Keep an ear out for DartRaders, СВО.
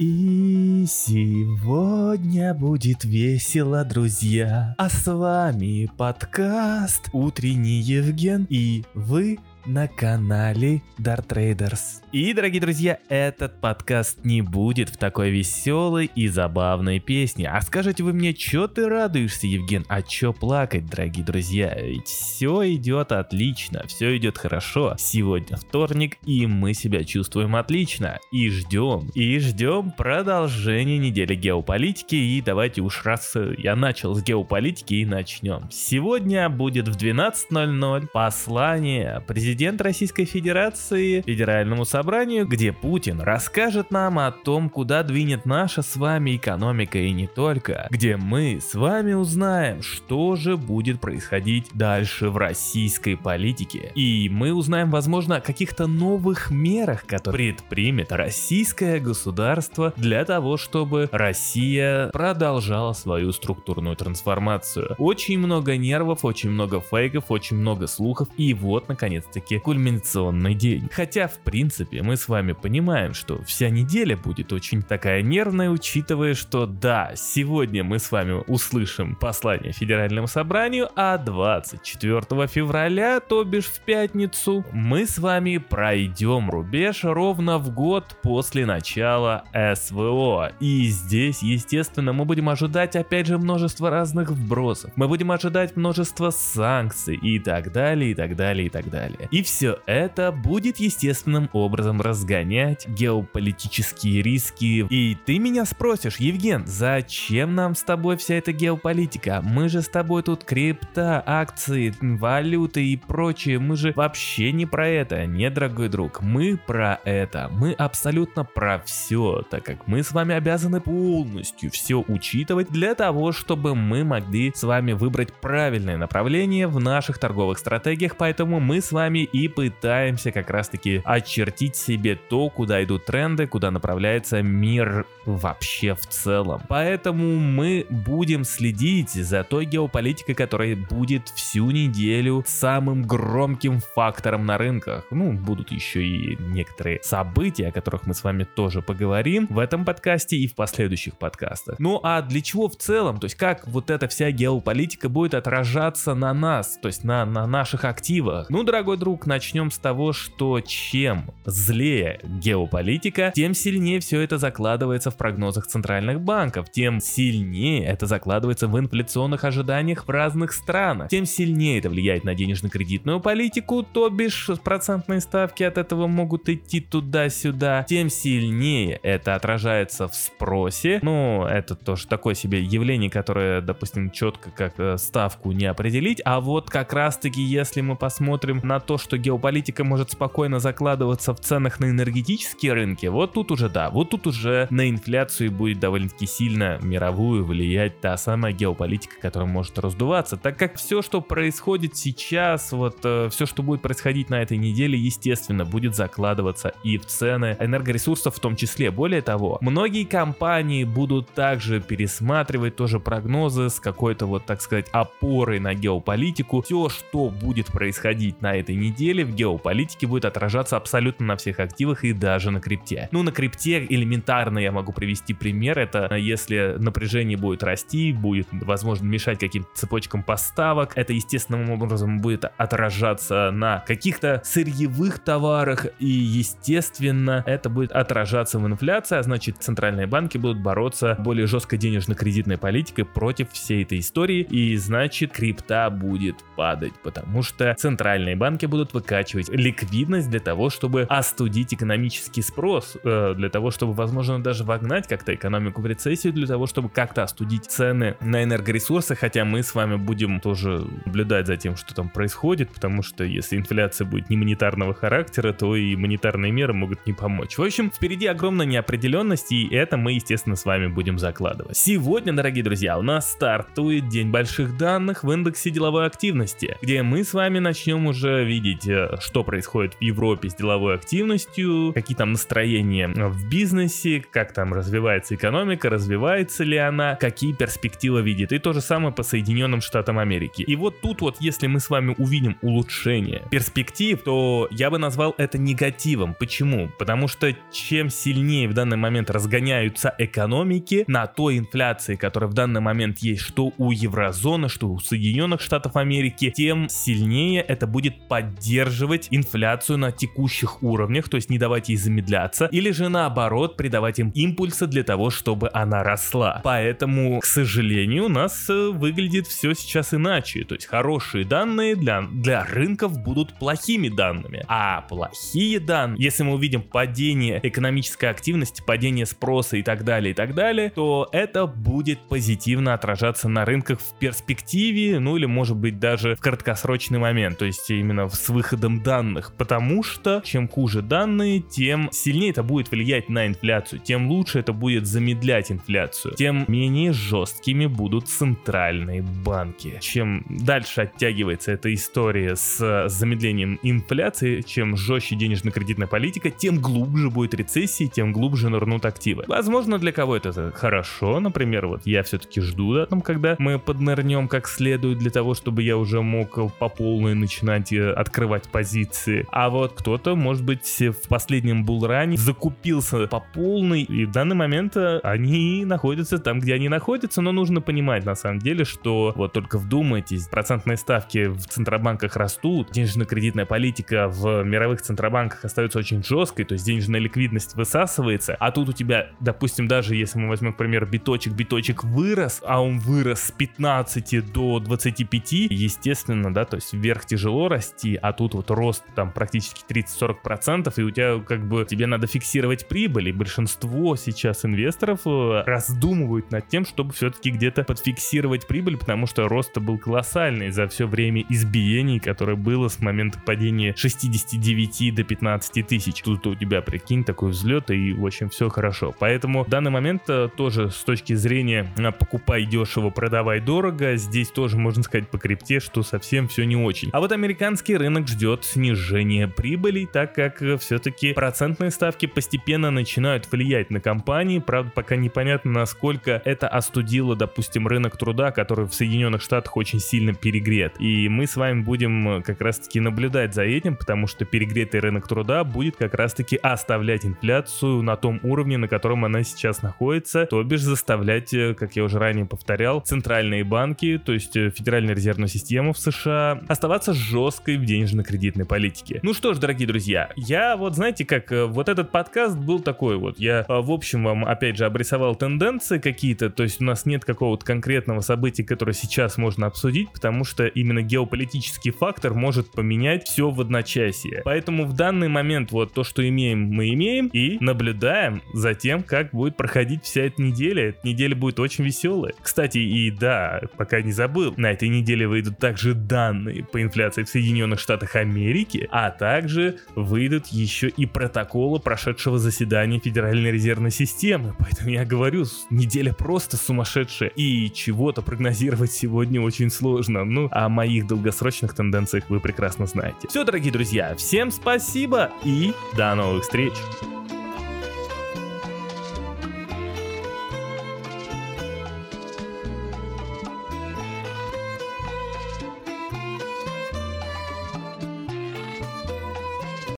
И сегодня будет весело, друзья. А с вами подкаст «Утренний Евген», и вы на канале DartRaders. И, дорогие друзья, этот подкаст не будет в такой веселой и забавной песне. А скажете вы мне, чё ты радуешься, Евген, а чё плакать, дорогие друзья? Ведь все идет отлично, все идет хорошо. Сегодня вторник, и мы себя чувствуем отлично. И ждем продолжения недели геополитики. И давайте уж, раз я начал с геополитики, и начнем. Сегодня будет в 12:00 послание президента Российской Федерации Федеральному собранию, где Путин расскажет нам о том, куда двинет наша с вами экономика и не только, где мы с вами узнаем, что же будет происходить дальше в российской политике, и мы узнаем, возможно, о каких-то новых мерах, которые предпримет российское государство для того, чтобы Россия продолжала свою структурную трансформацию. Очень много нервов, очень много фейков, очень много слухов, и вот, наконец-таки, кульминационный день. Хотя, в принципе, мы с вами понимаем, что вся неделя будет очень такая нервная, учитывая, что да, сегодня мы с вами услышим послание Федеральному собранию, а 24 февраля, то бишь в пятницу, мы с вами пройдем рубеж ровно в год после начала СВО. И здесь, естественно, мы будем ожидать опять же множество разных вбросов, мы будем ожидать множество санкций и так далее, и так далее, и так далее. И все это будет естественным образом разгонять геополитические риски. И ты меня спросишь, Евген, зачем нам с тобой вся эта геополитика? Мы же с тобой тут крипта, акции, валюты и прочее. Мы же вообще не про это. Нет, дорогой друг, мы про это. Мы абсолютно про все, так как мы с вами обязаны полностью все учитывать для того, чтобы мы могли с вами выбрать правильное направление в наших торговых стратегиях. Поэтому мы с вами и пытаемся как раз таки очертить себе то, куда идут тренды, куда направляется мир вообще в целом. Поэтому мы будем следить за той геополитикой, которая будет всю неделю самым громким фактором на рынках. Ну, будут еще и некоторые события, о которых мы с вами тоже поговорим в этом подкасте и в последующих подкастах. Ну а для чего в целом, то есть как вот эта вся геополитика будет отражаться на нас, то есть на наших активах? Ну, дорогой друг, начнем с того, что чем злее геополитика, тем сильнее все это закладывается в прогнозах центральных банков, тем сильнее это закладывается в инфляционных ожиданиях в разных странах, тем сильнее это влияет на денежно-кредитную политику, то бишь процентные ставки от этого могут идти туда-сюда, тем сильнее это отражается в спросе. Ну, это тоже такое себе явление, которое, допустим, четко как ставку не определить, а вот как раз-таки, если мы посмотрим на то, что геополитика может спокойно закладываться в ценах на энергетические рынки, вот тут уже на инфляцию будет довольно-таки сильно мировую влиять та самая геополитика, которая может раздуваться, так как все, что происходит сейчас, все, что будет происходить на этой неделе, естественно, будет закладываться и в цены энергоресурсов в том числе. Более того, многие компании будут также пересматривать тоже прогнозы с какой-то, так сказать, опорой на геополитику. Все, что будет происходить на этой неделе в геополитике, будет отражаться абсолютно на всех активах и даже на крипте. Ну, на крипте элементарно я могу привести пример. Это если напряжение будет расти, будет, возможно, мешать каким-то цепочкам поставок. Это естественным образом будет отражаться на каких-то сырьевых товарах, и, естественно, это будет отражаться в инфляции, а значит, центральные банки будут бороться более жесткой денежно-кредитной политикой против всей этой истории, и, значит, крипта будет падать, потому что центральные банки будут выкачивать ликвидность для того, чтобы остудить экономический спрос, для того, чтобы, возможно, даже вогнать как-то экономику в рецессию, для того, чтобы как-то остудить цены на энергоресурсы, хотя мы с вами будем тоже наблюдать за тем, что там происходит, потому что если инфляция будет не монетарного характера, то и монетарные меры могут не помочь. В общем, впереди огромная неопределенность, и это мы, естественно, с вами будем закладывать. Сегодня, дорогие друзья, у нас стартует день больших данных в индексе деловой активности, где мы с вами начнем уже видеть видеть, что происходит в Европе с деловой активностью, какие там настроения в бизнесе, как там развивается экономика, развивается ли она, какие перспективы видит. И то же самое по Соединенным Штатам Америки. И вот тут вот, если мы с вами увидим улучшение перспектив, то я бы назвал это негативом. Почему? Потому что чем сильнее в данный момент разгоняются экономики на той инфляции, которая в данный момент есть, что у еврозоны, что у Соединенных Штатов Америки, тем сильнее это будет поддерживать инфляцию на текущих уровнях, то есть не давать ей замедляться, или же наоборот придавать им импульса для того, чтобы она росла. Поэтому, к сожалению, у нас выглядит все сейчас иначе, то есть хорошие данные для рынков будут плохими данными, а плохие данные, если мы увидим падение экономической активности, падение спроса и так далее, то это будет позитивно отражаться на рынках в перспективе, ну или может быть даже в краткосрочный момент, то есть именно с выходом данных, потому что чем хуже данные, тем сильнее это будет влиять на инфляцию, тем лучше это будет замедлять инфляцию, тем менее жесткими будут центральные банки. Чем дальше оттягивается эта история с замедлением инфляции, чем жестче денежно-кредитная политика, тем глубже будет рецессия, тем глубже нырнут активы. Возможно, для кого-то это хорошо, например, вот я все-таки жду, да, там, когда мы поднырнем как следует для того, чтобы я уже мог по полной начинать открывать позиции. А вот кто-то, может быть, в последнем булране закупился по полной, и в данный момент они находятся там, где они находятся, но нужно понимать, на самом деле, что вот только вдумайтесь, процентные ставки в центробанках растут, денежно-кредитная политика в мировых центробанках остается очень жесткой, то есть денежная ликвидность высасывается, а тут у тебя, допустим, даже если мы возьмем, к примеру, биточек вырос, а он вырос с 15 до 25, естественно, да, то есть вверх тяжело расти, а тут вот рост там практически 30-40%, и у тебя как бы тебе надо фиксировать прибыль, и большинство сейчас инвесторов раздумывают над тем, чтобы все-таки где-то подфиксировать прибыль, потому что рост был колоссальный за все время избиений, которое было с момента падения 69 до 15 тысяч. Тут у тебя, прикинь, такой взлет, и в общем все хорошо. Поэтому в данный момент тоже с точки зрения покупай дешево, продавай дорого, здесь тоже можно сказать по крипте, что совсем все не очень. А вот американский рынок ждет снижения прибыли, так как все-таки процентные ставки постепенно начинают влиять на компании, правда пока непонятно, насколько это остудило, допустим, рынок труда, который в Соединенных Штатах очень сильно перегрет. И мы с вами будем как раз-таки наблюдать за этим, потому что перегретый рынок труда будет как раз-таки оставлять инфляцию на том уровне, на котором она сейчас находится, то бишь заставлять, как я уже ранее повторял, центральные банки, то есть Федеральную резервную систему в США, оставаться жесткой в денежно-кредитной политике. Ну что ж, дорогие друзья, я вот, знаете, как вот этот подкаст был такой вот, я в общем вам опять же обрисовал тенденции какие-то, то есть у нас нет какого-то конкретного события, которое сейчас можно обсудить, потому что именно геополитический фактор может поменять все в одночасье. Поэтому в данный момент вот то, что имеем, мы имеем, и наблюдаем за тем, как будет проходить вся эта неделя. Эта неделя будет очень веселая. Кстати, и да, пока не забыл, на этой неделе выйдут также данные по инфляции в Соединенных Штатах Америки, а также выйдут еще и протоколы прошедшего заседания Федеральной резервной системы. Поэтому я говорю, неделя просто сумасшедшая, и чего-то прогнозировать сегодня очень сложно. Ну, о моих долгосрочных тенденциях вы прекрасно знаете. Все, дорогие друзья, всем спасибо и до новых встреч!